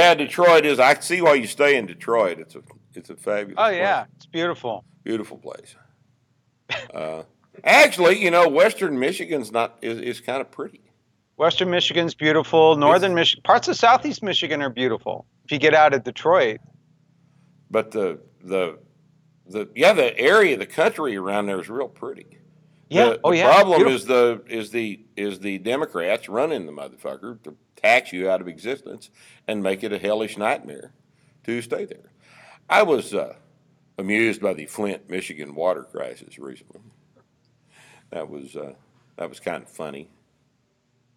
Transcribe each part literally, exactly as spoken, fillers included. Yeah, Detroit is. I see why you stay in Detroit. It's a it's a fabulous. Oh yeah, place. It's beautiful. Beautiful place. uh, actually, you know, Western Michigan's not is is kind of pretty. Western Michigan's beautiful. Northern Michigan, parts of Southeast Michigan are beautiful. If you get out of Detroit. But the the the yeah the area of the country around there is real pretty. Yeah. The, oh, the yeah. problem Beautiful. is the is the is the Democrats running the motherfucker to tax you out of existence and make it a hellish nightmare to stay there. I was uh, amused by the Flint, Michigan water crisis recently. That was uh, that was kind of funny,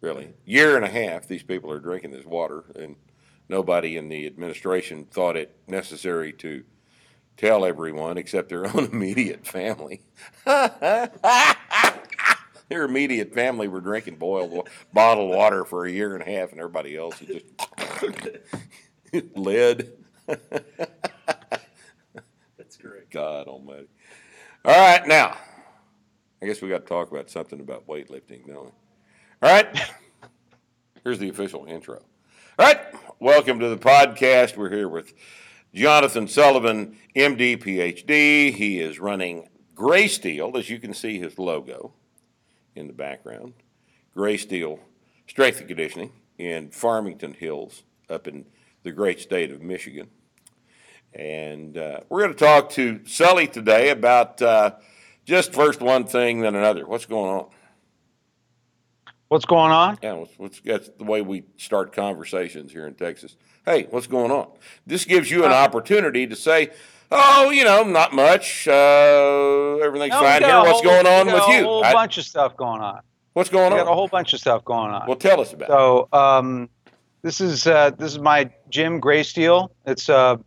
really. Year and a half, these people are drinking this water, and nobody in the administration thought it necessary to tell everyone except their own immediate family. Their immediate family were drinking boiled bottled water for a year and a half, and everybody else is just lead. That's great. God almighty. All right, now, I guess we got to talk about something about weightlifting, don't we? All right, here's the official intro. All right, welcome to the podcast. We're here with Jonathan Sullivan, M D, P H D. He is running Gray Steel, as you can see his logo in the background. Gray Steel Strength and Conditioning in Farmington Hills, up in the great state of Michigan. And uh, we're going to talk to Sully today about uh, just first one thing, then another. What's going on? What's going on? Yeah, what's, what's, that's the way we start conversations here in Texas. Hey, what's going on? This gives you an opportunity to say, oh, you know, not much. Uh, everything's no, fine here. What's whole, going on with you? A whole I, bunch of stuff going on. What's going we on? Got a whole bunch of stuff going on. Well, tell us about so, it. So um, this is uh, this is my gym, Gray Steel. It's a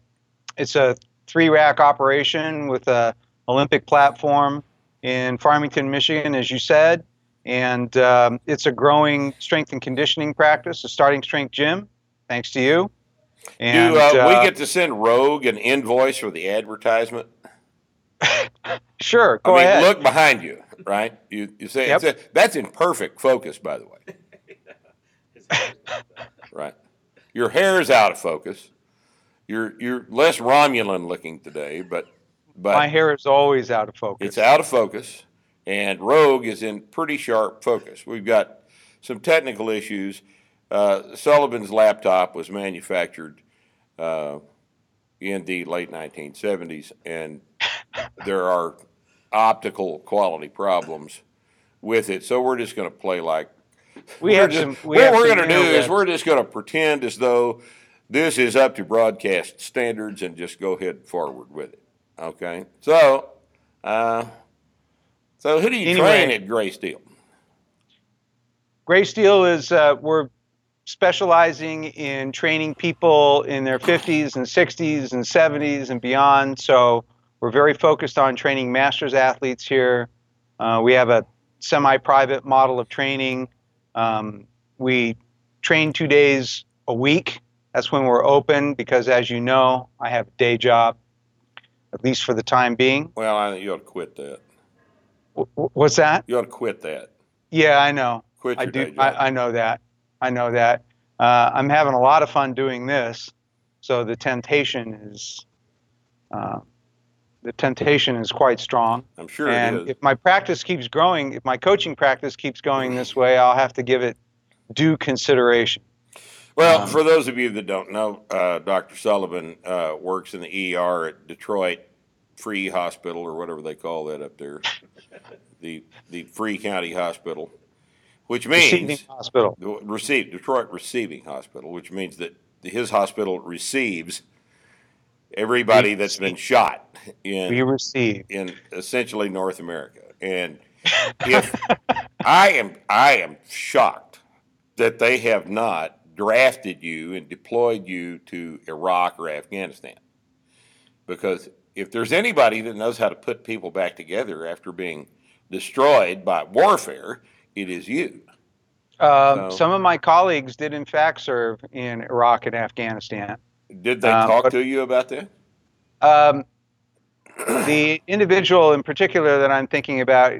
it's a three rack operation with a Olympic platform in Farmington, Michigan, as you said, and um, it's a growing strength and conditioning practice, a starting strength gym. Thanks to you. And Do uh, uh, we get to send Rogue an invoice for the advertisement? Sure, go I mean, ahead. Look behind you, right? You, you say yep. It's a, that's in perfect focus, by the way. Right, your hair is out of focus. You're you're less Romulan looking today, but but my hair is always out of focus. It's out of focus, and Rogue is in pretty sharp focus. We've got some technical issues. Uh, Sullivan's laptop was manufactured uh, in the late nineteen seventies, and there are optical quality problems with it. So we're just going to play like we have just, some. We what have we're going to do is we're just going to pretend as though this is up to broadcast standards and just go ahead forward with it. Okay. So, uh, so who do you anyway, train at Gray Steel? Gray Steel is uh, we're. specializing in training people in their fifties and sixties and seventies and beyond. So we're very focused on training masters athletes here. Uh, we have a semi-private model of training. Um, we train two days a week. That's when we're open because, as you know, I have a day job, at least for the time being. Well, I think you ought to quit that. W- what's that? You ought to quit that. Yeah, I know. Quit your I do, day job. I, I know that. I know that. Uh, I'm having a lot of fun doing this, so the temptation is uh, the temptation is quite strong. I'm sure and it is. And if my practice keeps growing, if my coaching practice keeps going this way, I'll have to give it due consideration. Well, um, for those of you that don't know, uh, Doctor Sullivan uh, works in the E R at Detroit Free Hospital, or whatever they call that up there, the the Free County Hospital. Which means receiving hospital. Receive, Detroit Receiving Hospital, which means that his hospital receives everybody that's been shot in we receive. in essentially North America. And if I am I am shocked that they have not drafted you and deployed you to Iraq or Afghanistan. Because if there's anybody that knows how to put people back together after being destroyed by warfare, it is you. Um, so, some of my colleagues did, in fact, serve in Iraq and Afghanistan. Did they talk um, but, to you about that? Um, the individual in particular that I'm thinking about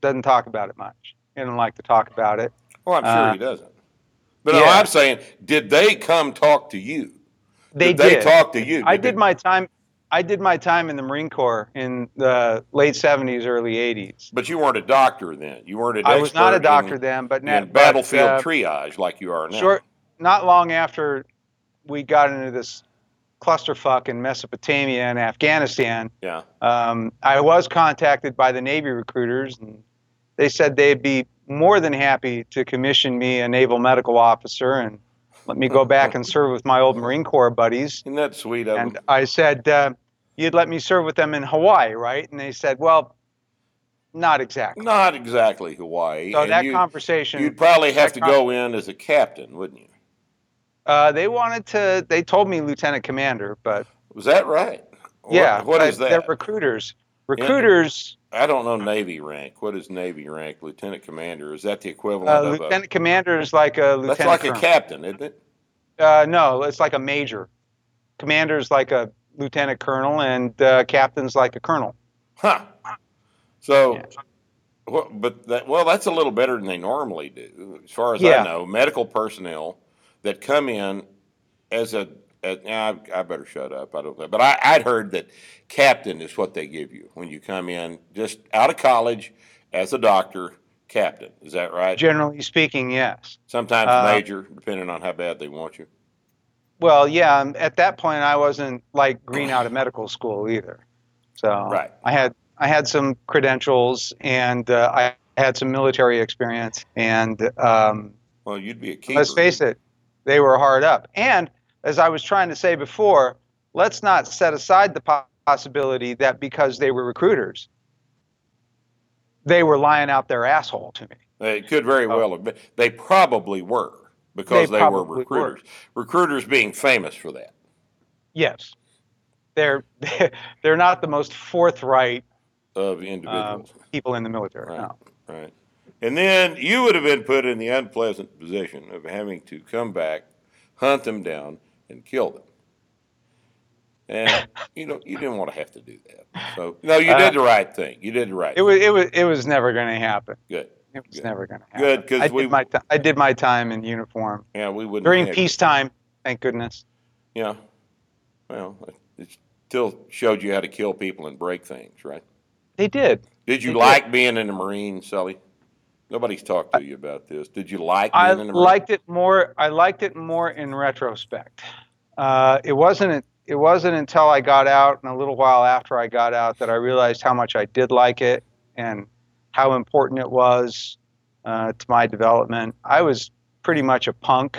doesn't talk about it much. He doesn't like to talk about it. Well, I'm sure uh, he doesn't. But yeah. no, I'm saying, did they come talk to you? They did. They did. Talk to you. I did my time. I did my time in the Marine Corps in the late seventies, early eighties. But you weren't a doctor then. You weren't an I was not a doctor in, then, but now battlefield uh, triage like you are now. Short, not long after we got into this clusterfuck in Mesopotamia and Afghanistan. Yeah. Um, I was contacted by the Navy recruiters, and they said they'd be more than happy to commission me a naval medical officer and let me go back and serve with my old Marine Corps buddies. Isn't that sweet of And them? I said, uh, you'd let me serve with them in Hawaii, right? And they said, well, not exactly. Not exactly Hawaii. So and that you, conversation. You'd probably have to con- go in as a captain, wouldn't you? Uh, they wanted to, they told me lieutenant commander, but. Was that right? What, yeah. What is that? They're recruiters. Recruiters. Yeah. I don't know Navy rank. What is Navy rank? Lieutenant commander. Is that the equivalent uh, of lieutenant a. Lieutenant commander is like a lieutenant. That's like colonel. A captain, isn't it? Uh, no, it's like a major. Commander is like a lieutenant colonel, and uh, captain's like a colonel. Huh. So. Yeah. Well, but that, well, that's a little better than they normally do. As far as yeah. I know, medical personnel that come in as a, a I, I better shut up, I don't know, but I, I'd heard that captain is what they give you when you come in, just out of college as a doctor, captain, is that right? Generally speaking, yes. Sometimes uh, major, depending on how bad they want you. Well, yeah, at that point I wasn't like green out of medical school either. So right. I had I had some credentials, and uh, I had some military experience, and um, well, you'd be a keeper. Let's face it. They were hard up. And as I was trying to say before, let's not set aside the possibility that because they were recruiters, they were lying out their asshole to me. They could very so, well have been. They probably were because they, they were recruiters. Were. Recruiters being famous for that. Yes. They're they're not the most forthright of individuals. Um, people in the military. Right. No. Right. And then you would have been put in the unpleasant position of having to come back, hunt them down, and kill them. And you know you didn't want to have to do that. So no, you did uh, the right thing. You did the right. It thing. was it was it was never going to happen. Good. It was Good. never going to happen. Good, because I we did my t- I did my time in uniform. Yeah, we wouldn't during peacetime. You. Thank goodness. Yeah. Well, it still showed you how to kill people and break things, right? They did. Did you they like did. being in the Marines, Sully? Nobody's talked to you about this. Did you like being I in the Marine? liked it more I liked it more in retrospect. Uh, it wasn't it wasn't until I got out and a little while after I got out that I realized how much I did like it and how important it was uh, to my development. I was pretty much a punk.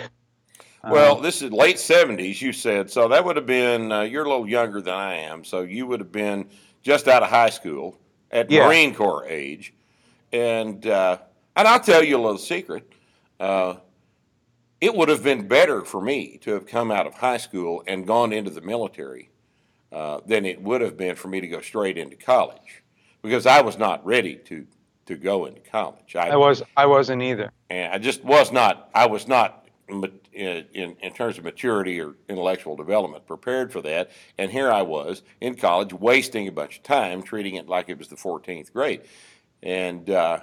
Well, um, this is late seventies, you said. So that would have been uh, you're a little younger than I am, so you would have been just out of high school at yeah. Marine Corps age. And uh And I'll tell you a little secret. Uh, it would have been better for me to have come out of high school and gone into the military uh, than it would have been for me to go straight into college, because I was not ready to, to go into college. I, I was I wasn't either, and I just was not. I was not in, in in terms of maturity or intellectual development prepared for that. And here I was in college, wasting a bunch of time, treating it like it was the fourteenth grade, and. Uh,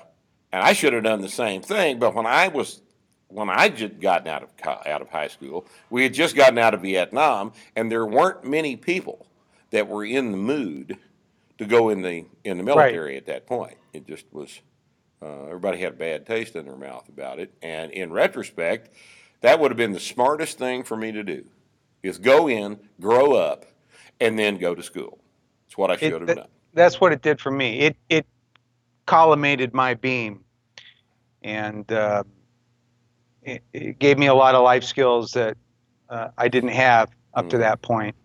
And I should have done the same thing, but when I was, when I had gotten out of out of high school, we had just gotten out of Vietnam, and there weren't many people that were in the mood to go in the in the military right. at that point. It just was, uh, everybody had a bad taste in their mouth about it. And in retrospect, that would have been the smartest thing for me to do, is go in, grow up, and then go to school. That's what I should it, have that, done. That's what it did for me. It it. collimated my beam, and uh, it, it gave me a lot of life skills that uh, I didn't have up mm. to that point,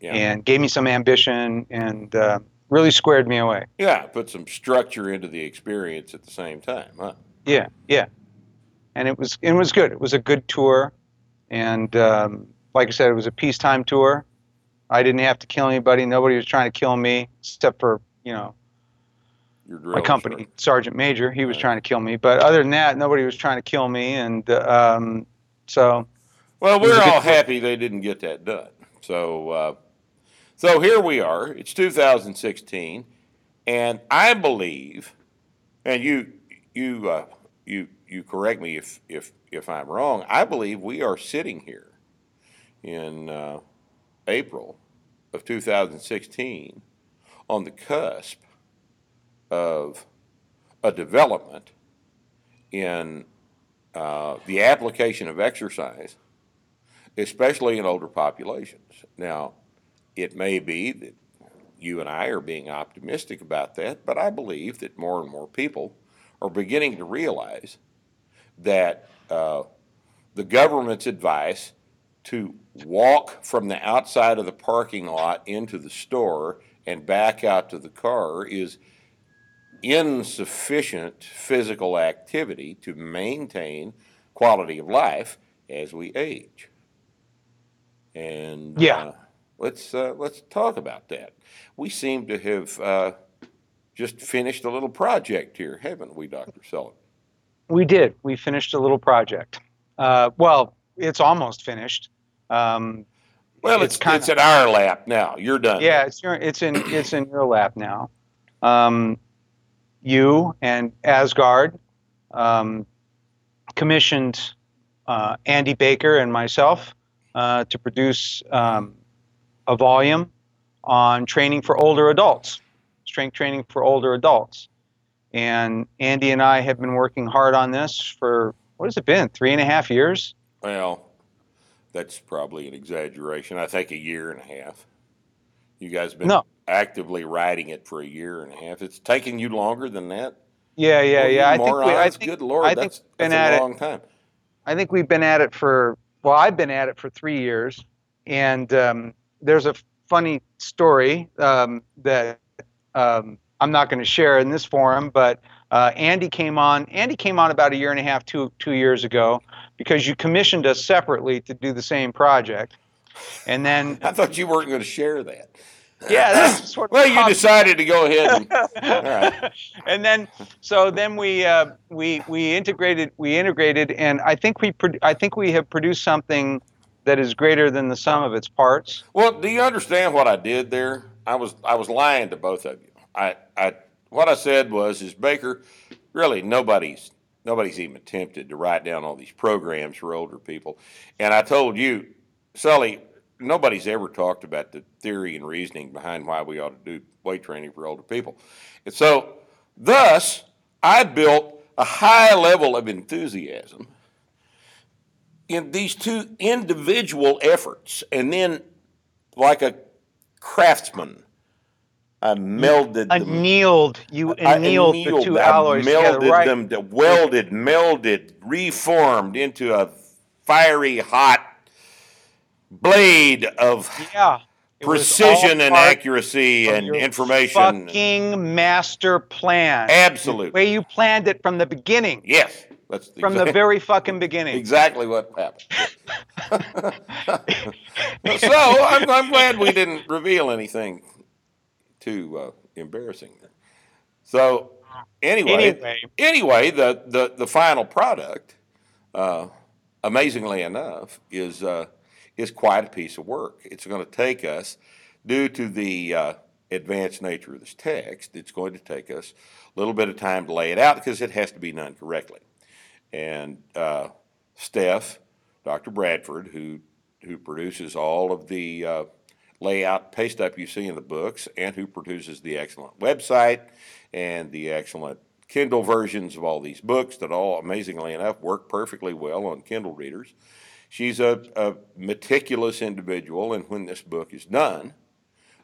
yeah. and gave me some ambition, and uh, really squared me away. Yeah, put some structure into the experience at the same time, huh? Yeah, yeah, and it was it was good. It was a good tour, and um, like I said, it was a peacetime tour. I didn't have to kill anybody. Nobody was trying to kill me, except for you know. My company, started. Sergeant Major, he was right. trying to kill me. But other than that, nobody was trying to kill me. And um, so. Well, we're all happy they didn't get that done. So uh, so here we are. It's two thousand sixteen. And I believe, and you you uh, you you correct me if, if, if I'm wrong, I believe we are sitting here in uh, April of two thousand sixteen on the cusp of a development in uh, the application of exercise, especially in older populations. Now, it may be that you and I are being optimistic about that, but I believe that more and more people are beginning to realize that uh, the government's advice to walk from the outside of the parking lot into the store and back out to the car is insufficient physical activity to maintain quality of life as we age. And yeah. uh, let's uh, let's talk about that. We seem to have uh, just finished a little project here, haven't we, Doctor Sullivan? We did. We finished a little project. Uh, well, it's almost finished. Um, well, it's it's, kinda, it's in our lap now. You're done. Yeah, it's your, it's in it's in your lap now. Um, you and Asgard um, commissioned uh, Andy Baker and myself uh, to produce um, a volume on training for older adults, strength training for older adults. And Andy and I have been working hard on this for, what has it been, three and a half years? Well, that's probably an exaggeration. I think a year and a half. You guys have been no. actively writing it for a year and a half. It's taken you longer than that? Yeah, yeah, Holy yeah. I think, we, I think Good Lord, I that's, think been that's a at long it. time. I think we've been at it for, well, I've been at it for three years. And um, there's a funny story um, that... Um, I'm not going to share in this forum, but uh, Andy came on. Andy came on about a year and a half, two two years ago, because you commissioned us separately to do the same project, and then I thought you weren't going to share that. Yeah, that's sort of well, you decided to go ahead. And, all right. and then, so then we uh, we we integrated. We integrated, and I think we pro- I think we have produced something that is greater than the sum of its parts. Well, do you understand what I did there? I was I was lying to both of you. I, I, what I said was, is Baker, really nobody's nobody's even attempted to write down all these programs for older people. And I told you, Sully, nobody's ever talked about the theory and reasoning behind why we ought to do weight training for older people. And so, thus, I built a high level of enthusiasm in these two individual efforts. And then, like a craftsman, I melded them. Annealed. You annealed, annealed the two alloys I melded together, right? them, to, welded, melded, reformed into a fiery hot blade of yeah, precision and accuracy and information. Fucking master plan. Absolutely. The way you planned it from the beginning. Yes. That's the From exact, the very fucking beginning. Exactly what happened. So I'm, I'm glad we didn't reveal anything too uh, embarrassing. So anyway, anyway, anyway the, the, the final product, uh, amazingly enough, is uh, is quite a piece of work. It's going to take us, due to the uh, advanced nature of this text, it's going to take us a little bit of time to lay it out because it has to be done correctly. And uh, Steph, Doctor Bradford, who who produces all of the uh, layout paste up you see in the books, and who produces the excellent website and the excellent Kindle versions of all these books that all, amazingly enough, work perfectly well on Kindle readers. She's a, a meticulous individual, and when this book is done,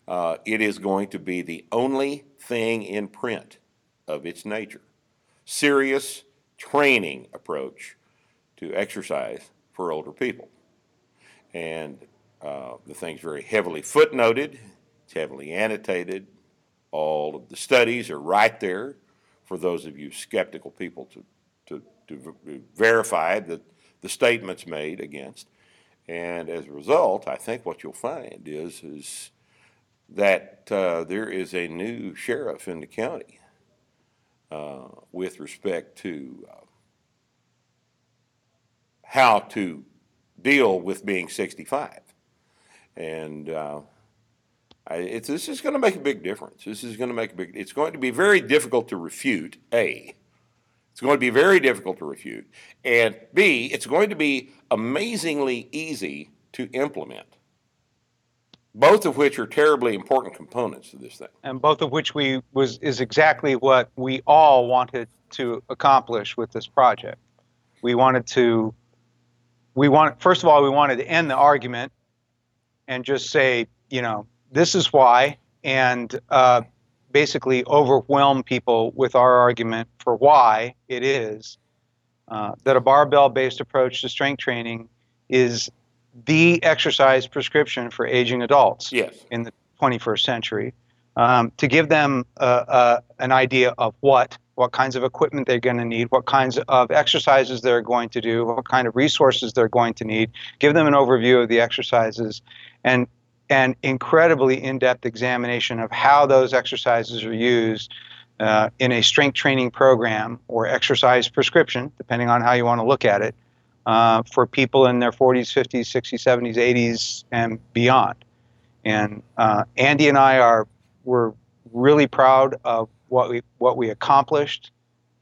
uh, it is going to be the only thing in print of its nature. Serious training approach to exercise for older people. And Uh, the thing's very heavily footnoted, it's heavily annotated, all of the studies are right there for those of you skeptical people to, to, to ver- verify that the statements made against. And as a result, I think what you'll find is, is that uh, there is a new sheriff in the county uh, with respect to uh, how to deal with being sixty-five. And uh, I, it's, this is going to make a big difference. This is going to make a big. It's going to be very difficult to refute. A, it's going to be very difficult to refute, and B, it's going to be amazingly easy to implement, both of which are terribly important components of this thing. And both of which we was is exactly what we all wanted to accomplish with this project. We wanted to, we want, first of all, we wanted to end the argument and just say, you know, this is why, and uh, basically overwhelm people with our argument for why it is uh, that a barbell-based approach to strength training is the exercise prescription for aging adults yes. in the twenty-first century, um, to give them uh, uh, an idea of what, what kinds of equipment they're going to need, what kinds of exercises they're going to do, what kind of resources they're going to need, give them an overview of the exercises, and an incredibly in-depth examination of how those exercises are used uh, in a strength training program or exercise prescription, depending on how you want to look at it, Uh, for people in their forties, fifties, sixties, seventies, eighties, and beyond. And uh, Andy and I are were really proud of what we what we accomplished,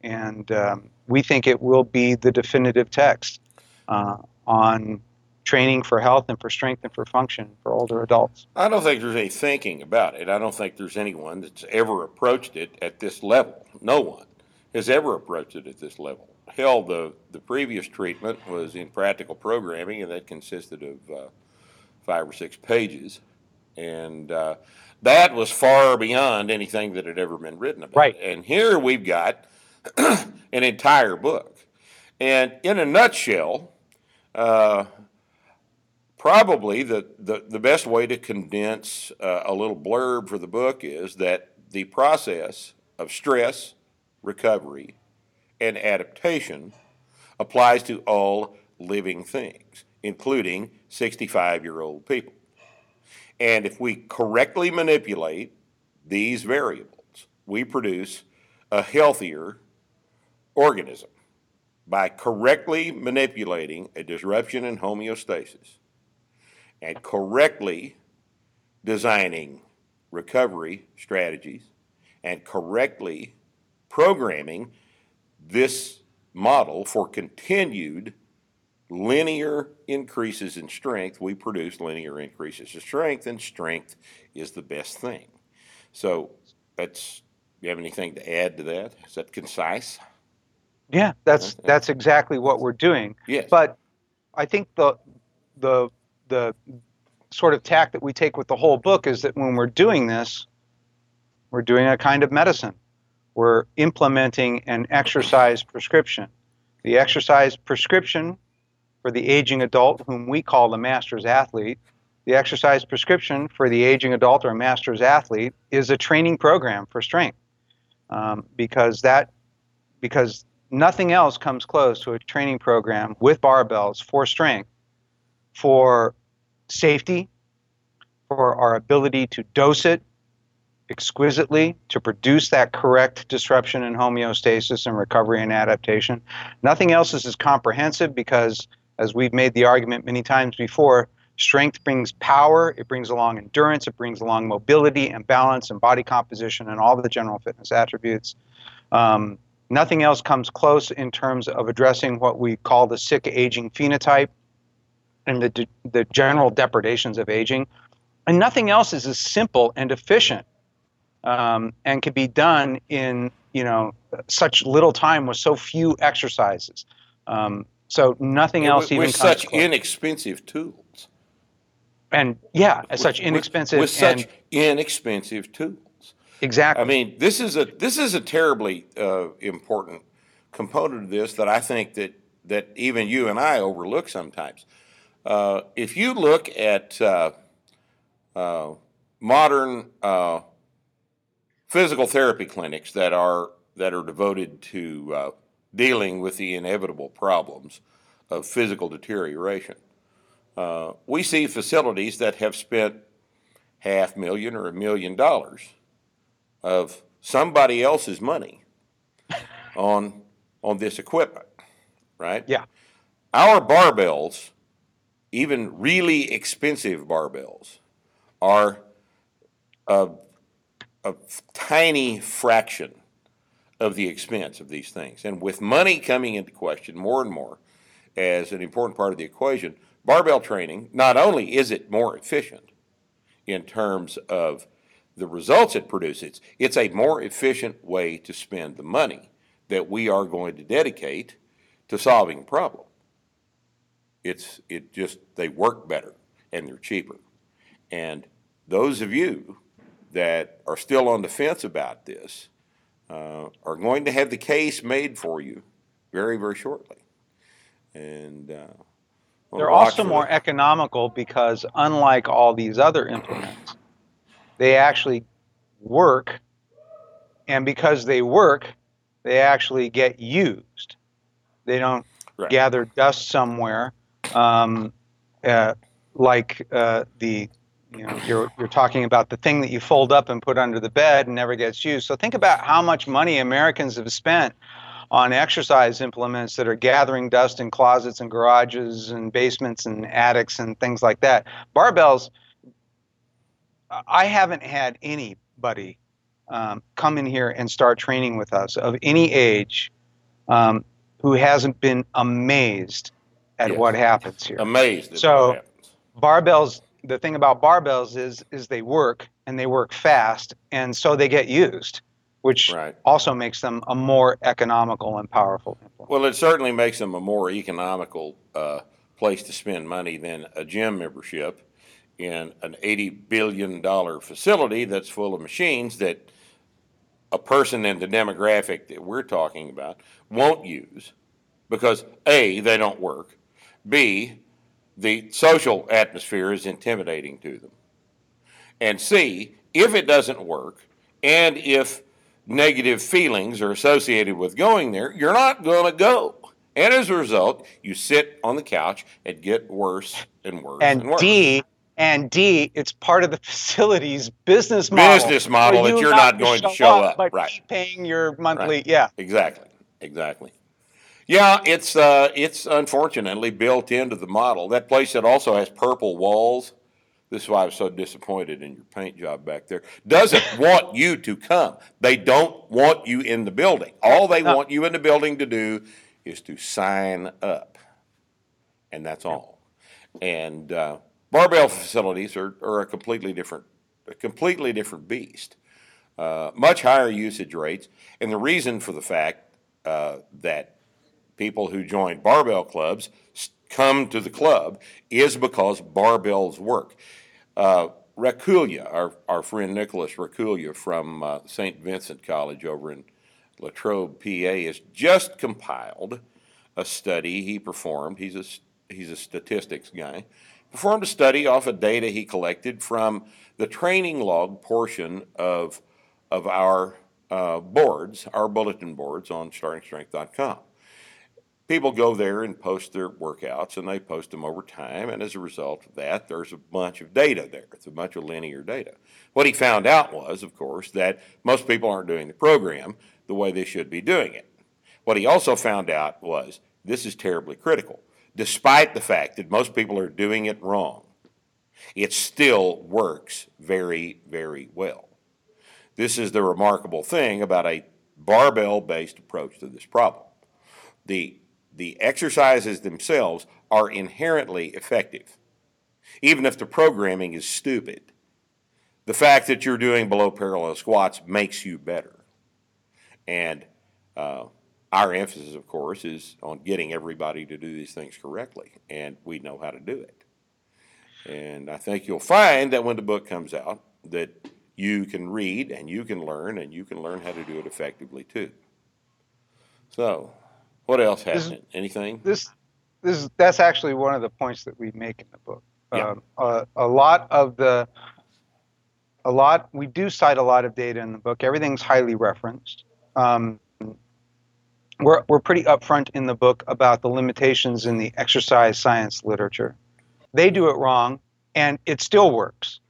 and um, we think it will be the definitive text uh, on training for health and for strength and for function for older adults. I don't think there's any thinking about it. I don't think there's anyone that's ever approached it at this level. No one has ever approached it at this level. Hell, the, the previous treatment was in practical programming, and that consisted of uh, five or six pages. And uh, that was far beyond anything that had ever been written about. Right. And here we've got an entire book. And in a nutshell, uh, probably the, the, the best way to condense uh, a little blurb for the book is that the process of stress, recovery, and adaptation applies to all living things, including sixty-five-year-old people. And if we correctly manipulate these variables, we produce a healthier organism by correctly manipulating a disruption in homeostasis and correctly designing recovery strategies and correctly programming this model for continued linear increases in strength. We produce linear increases in strength, and strength is the best thing. So, that's, do you have anything to add to that? Is that concise? Yeah, that's that's exactly what we're doing. Yes. But I think the the the sort of tack that we take with the whole book is that when we're doing this, we're doing a kind of medicine. We're implementing an exercise prescription. The exercise prescription for the aging adult, whom we call the master's athlete, the exercise prescription for the aging adult or master's athlete is a training program for strength, um, because that, because nothing else comes close to a training program with barbells for strength, for safety, for our ability to dose it exquisitely, to produce that correct disruption in homeostasis and recovery and adaptation. Nothing else is as comprehensive because, as we've made the argument many times before, strength brings power, it brings along endurance, it brings along mobility and balance and body composition and all of the general fitness attributes. Um, nothing else comes close in terms of addressing what we call the sick aging phenotype and the, de- the general depredations of aging. And nothing else is as simple and efficient Um, and can be done in, you know, such little time with so few exercises. Um, so nothing else with, even with comes such close. Inexpensive tools. And yeah, with, such inexpensive with, with and, such inexpensive tools. Exactly. I mean, this is a this is a terribly uh, important component of this that I think that that even you and I overlook sometimes. Uh, if you look at uh, uh, modern uh, physical therapy clinics that are that are devoted to uh, dealing with the inevitable problems of physical deterioration. Uh, we see facilities that have spent half million or a million dollars of somebody else's money on on this equipment, right? Yeah. Our barbells, even really expensive barbells, are uh, a tiny fraction of the expense of these things. And with money coming into question more and more as an important part of the equation, Barbell training, not only is it more efficient in terms of the results it produces, it's a more efficient way to spend the money that we are going to dedicate to solving a problem. It's it just, they work better and they're cheaper. And those of you that are still on the fence about this uh, are going to have the case made for you very, very shortly. And uh, they're also more that. economical because, unlike all these other implements, they actually work, and because they work, they actually get used. They don't right. gather dust somewhere, um, uh, like uh, the you know you're you're talking about the thing that you fold up and put under the bed and never gets used. So think about how much money Americans have spent on exercise implements that are gathering dust in closets and garages and basements and attics and things like that. Barbells, I haven't had anybody um, come in here and start training with us of any age um, who hasn't been amazed at yes. what happens here. Amazed. At so what happens. Barbells, the thing about barbells is, is they work, and they work fast, and so they get used, which right. also makes them a more economical and powerful implement. Well, it certainly makes them a more economical uh, place to spend money than a gym membership in an eighty billion dollars facility that's full of machines that a person in the demographic that we're talking about won't use because, A, they don't work, B, the social atmosphere is intimidating to them, and C, if it doesn't work, and if negative feelings are associated with going there, you're not going to go. And as a result, you sit on the couch and get worse and worse and, and worse. D, and D, it's part of the facility's business model. Business model you that you're not, not going to show up. up. But right. paying your monthly, right. yeah. Exactly, exactly. Yeah, it's uh, it's unfortunately built into the model. That place that also has purple walls, this is why I was so disappointed in your paint job back there, doesn't want you to come. They don't want you in the building. All they no. want you in the building to do is to sign up, and that's all. And uh, barbell facilities are, are a completely different, a completely different beast. Uh, much higher usage rates, and the reason for the fact uh, that people who join barbell clubs come to the club is because barbells work. Uh, Reculia, our, our friend Nicholas Reculia from uh, Saint Vincent College over in La Trobe, P A, has just compiled a study he performed. He's a, he's a statistics guy. Performed a study off of data he collected from the training log portion of, of our uh, boards, our bulletin boards on starting strength dot com. People go there and post their workouts, and they post them over time, and as a result of that, there's a bunch of data there. It's a bunch of linear data. What he found out was, of course, that most people aren't doing the program the way they should be doing it. What he also found out was, this is terribly critical, despite the fact that most people are doing it wrong, it still works very, very well. This is the remarkable thing about a barbell-based approach to this problem. The The exercises themselves are inherently effective, even if the programming is stupid. The fact that you're doing below parallel squats makes you better. And uh, our emphasis, of course, is on getting everybody to do these things correctly, and we know how to do it. And I think you'll find that when the book comes out that you can read and you can learn, and you can learn how to do it effectively too. So... what else happened? Anything? This, this, that's actually one of the points that we make in the book. Yeah. Um, uh, a lot of the, a lot, we do cite a lot of data in the book. Everything's highly referenced. Um, we're we're pretty upfront in the book about the limitations in the exercise science literature. They do it wrong, and it still works.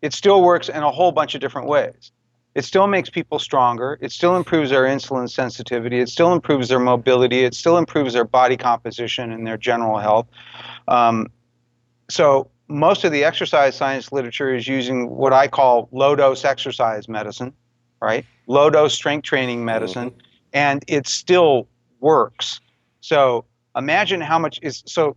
It still works in a whole bunch of different ways. It still makes people stronger. It still improves their insulin sensitivity. It still improves their mobility. It still improves their body composition and their general health. Um, so most of the exercise science literature is using what I call low-dose exercise medicine, right? Low-dose strength training medicine, mm-hmm. and it still works. So imagine how much is... so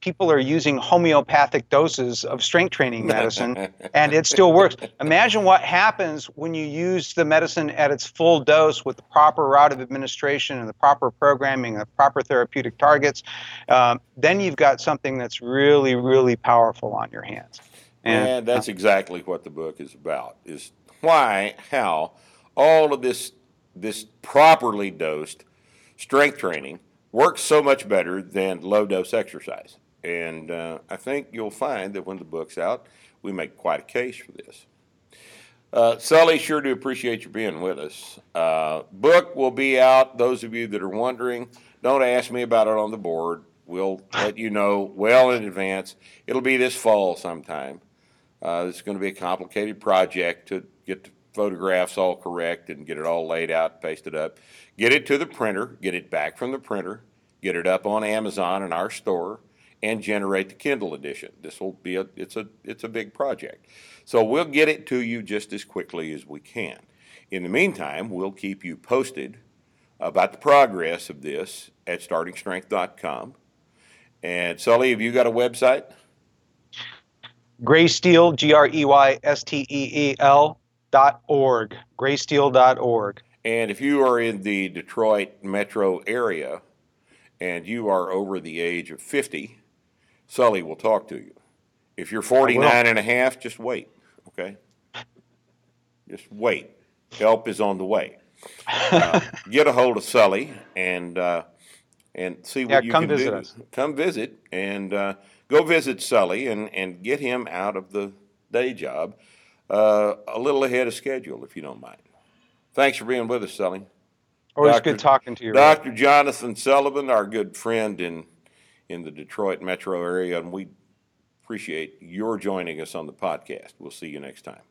people are using homeopathic doses of strength training medicine, and it still works. Imagine what happens when you use the medicine at its full dose with the proper route of administration and the proper programming, the proper therapeutic targets. Um, then you've got something that's really, really powerful on your hands. And, and that's uh, exactly what the book is about, is why, how, all of this this properly dosed strength training works so much better than low-dose exercise. And uh, I think you'll find that when the book's out, we make quite a case for this. Uh, Sully, sure do appreciate you being with us. Uh, book will be out. Those of you that are wondering, don't ask me about it on the board. We'll let you know well in advance. It'll be this fall sometime. Uh, it's going to be a complicated project to get the photographs all correct and get it all laid out, pasted up. Get it to the printer, get it back from the printer, get it up on Amazon and our store, and generate the Kindle edition. This will be a it's a it's a big project. So we'll get it to you just as quickly as we can. In the meantime, we'll keep you posted about the progress of this at starting strength dot com. And Sully, have you got a website? Gray Steel, G R E Y S T E E L dot org. Gray Steel dot org. And if you are in the Detroit metro area and you are over the age of fifty, Sully will talk to you. If you're forty-nine and a half, just wait, okay? Just wait. Help is on the way. Uh, get a hold of Sully and uh, and see what yeah, you can do. Come visit us. Come visit and uh, go visit Sully and, and get him out of the day job uh, a little ahead of schedule, if you don't mind. Thanks for being with us, Sully. Always Doctor, good talking to you. Doctor Ray. Jonathan Sullivan, our good friend in in the Detroit metro area, and we appreciate your joining us on the podcast. We'll see you next time.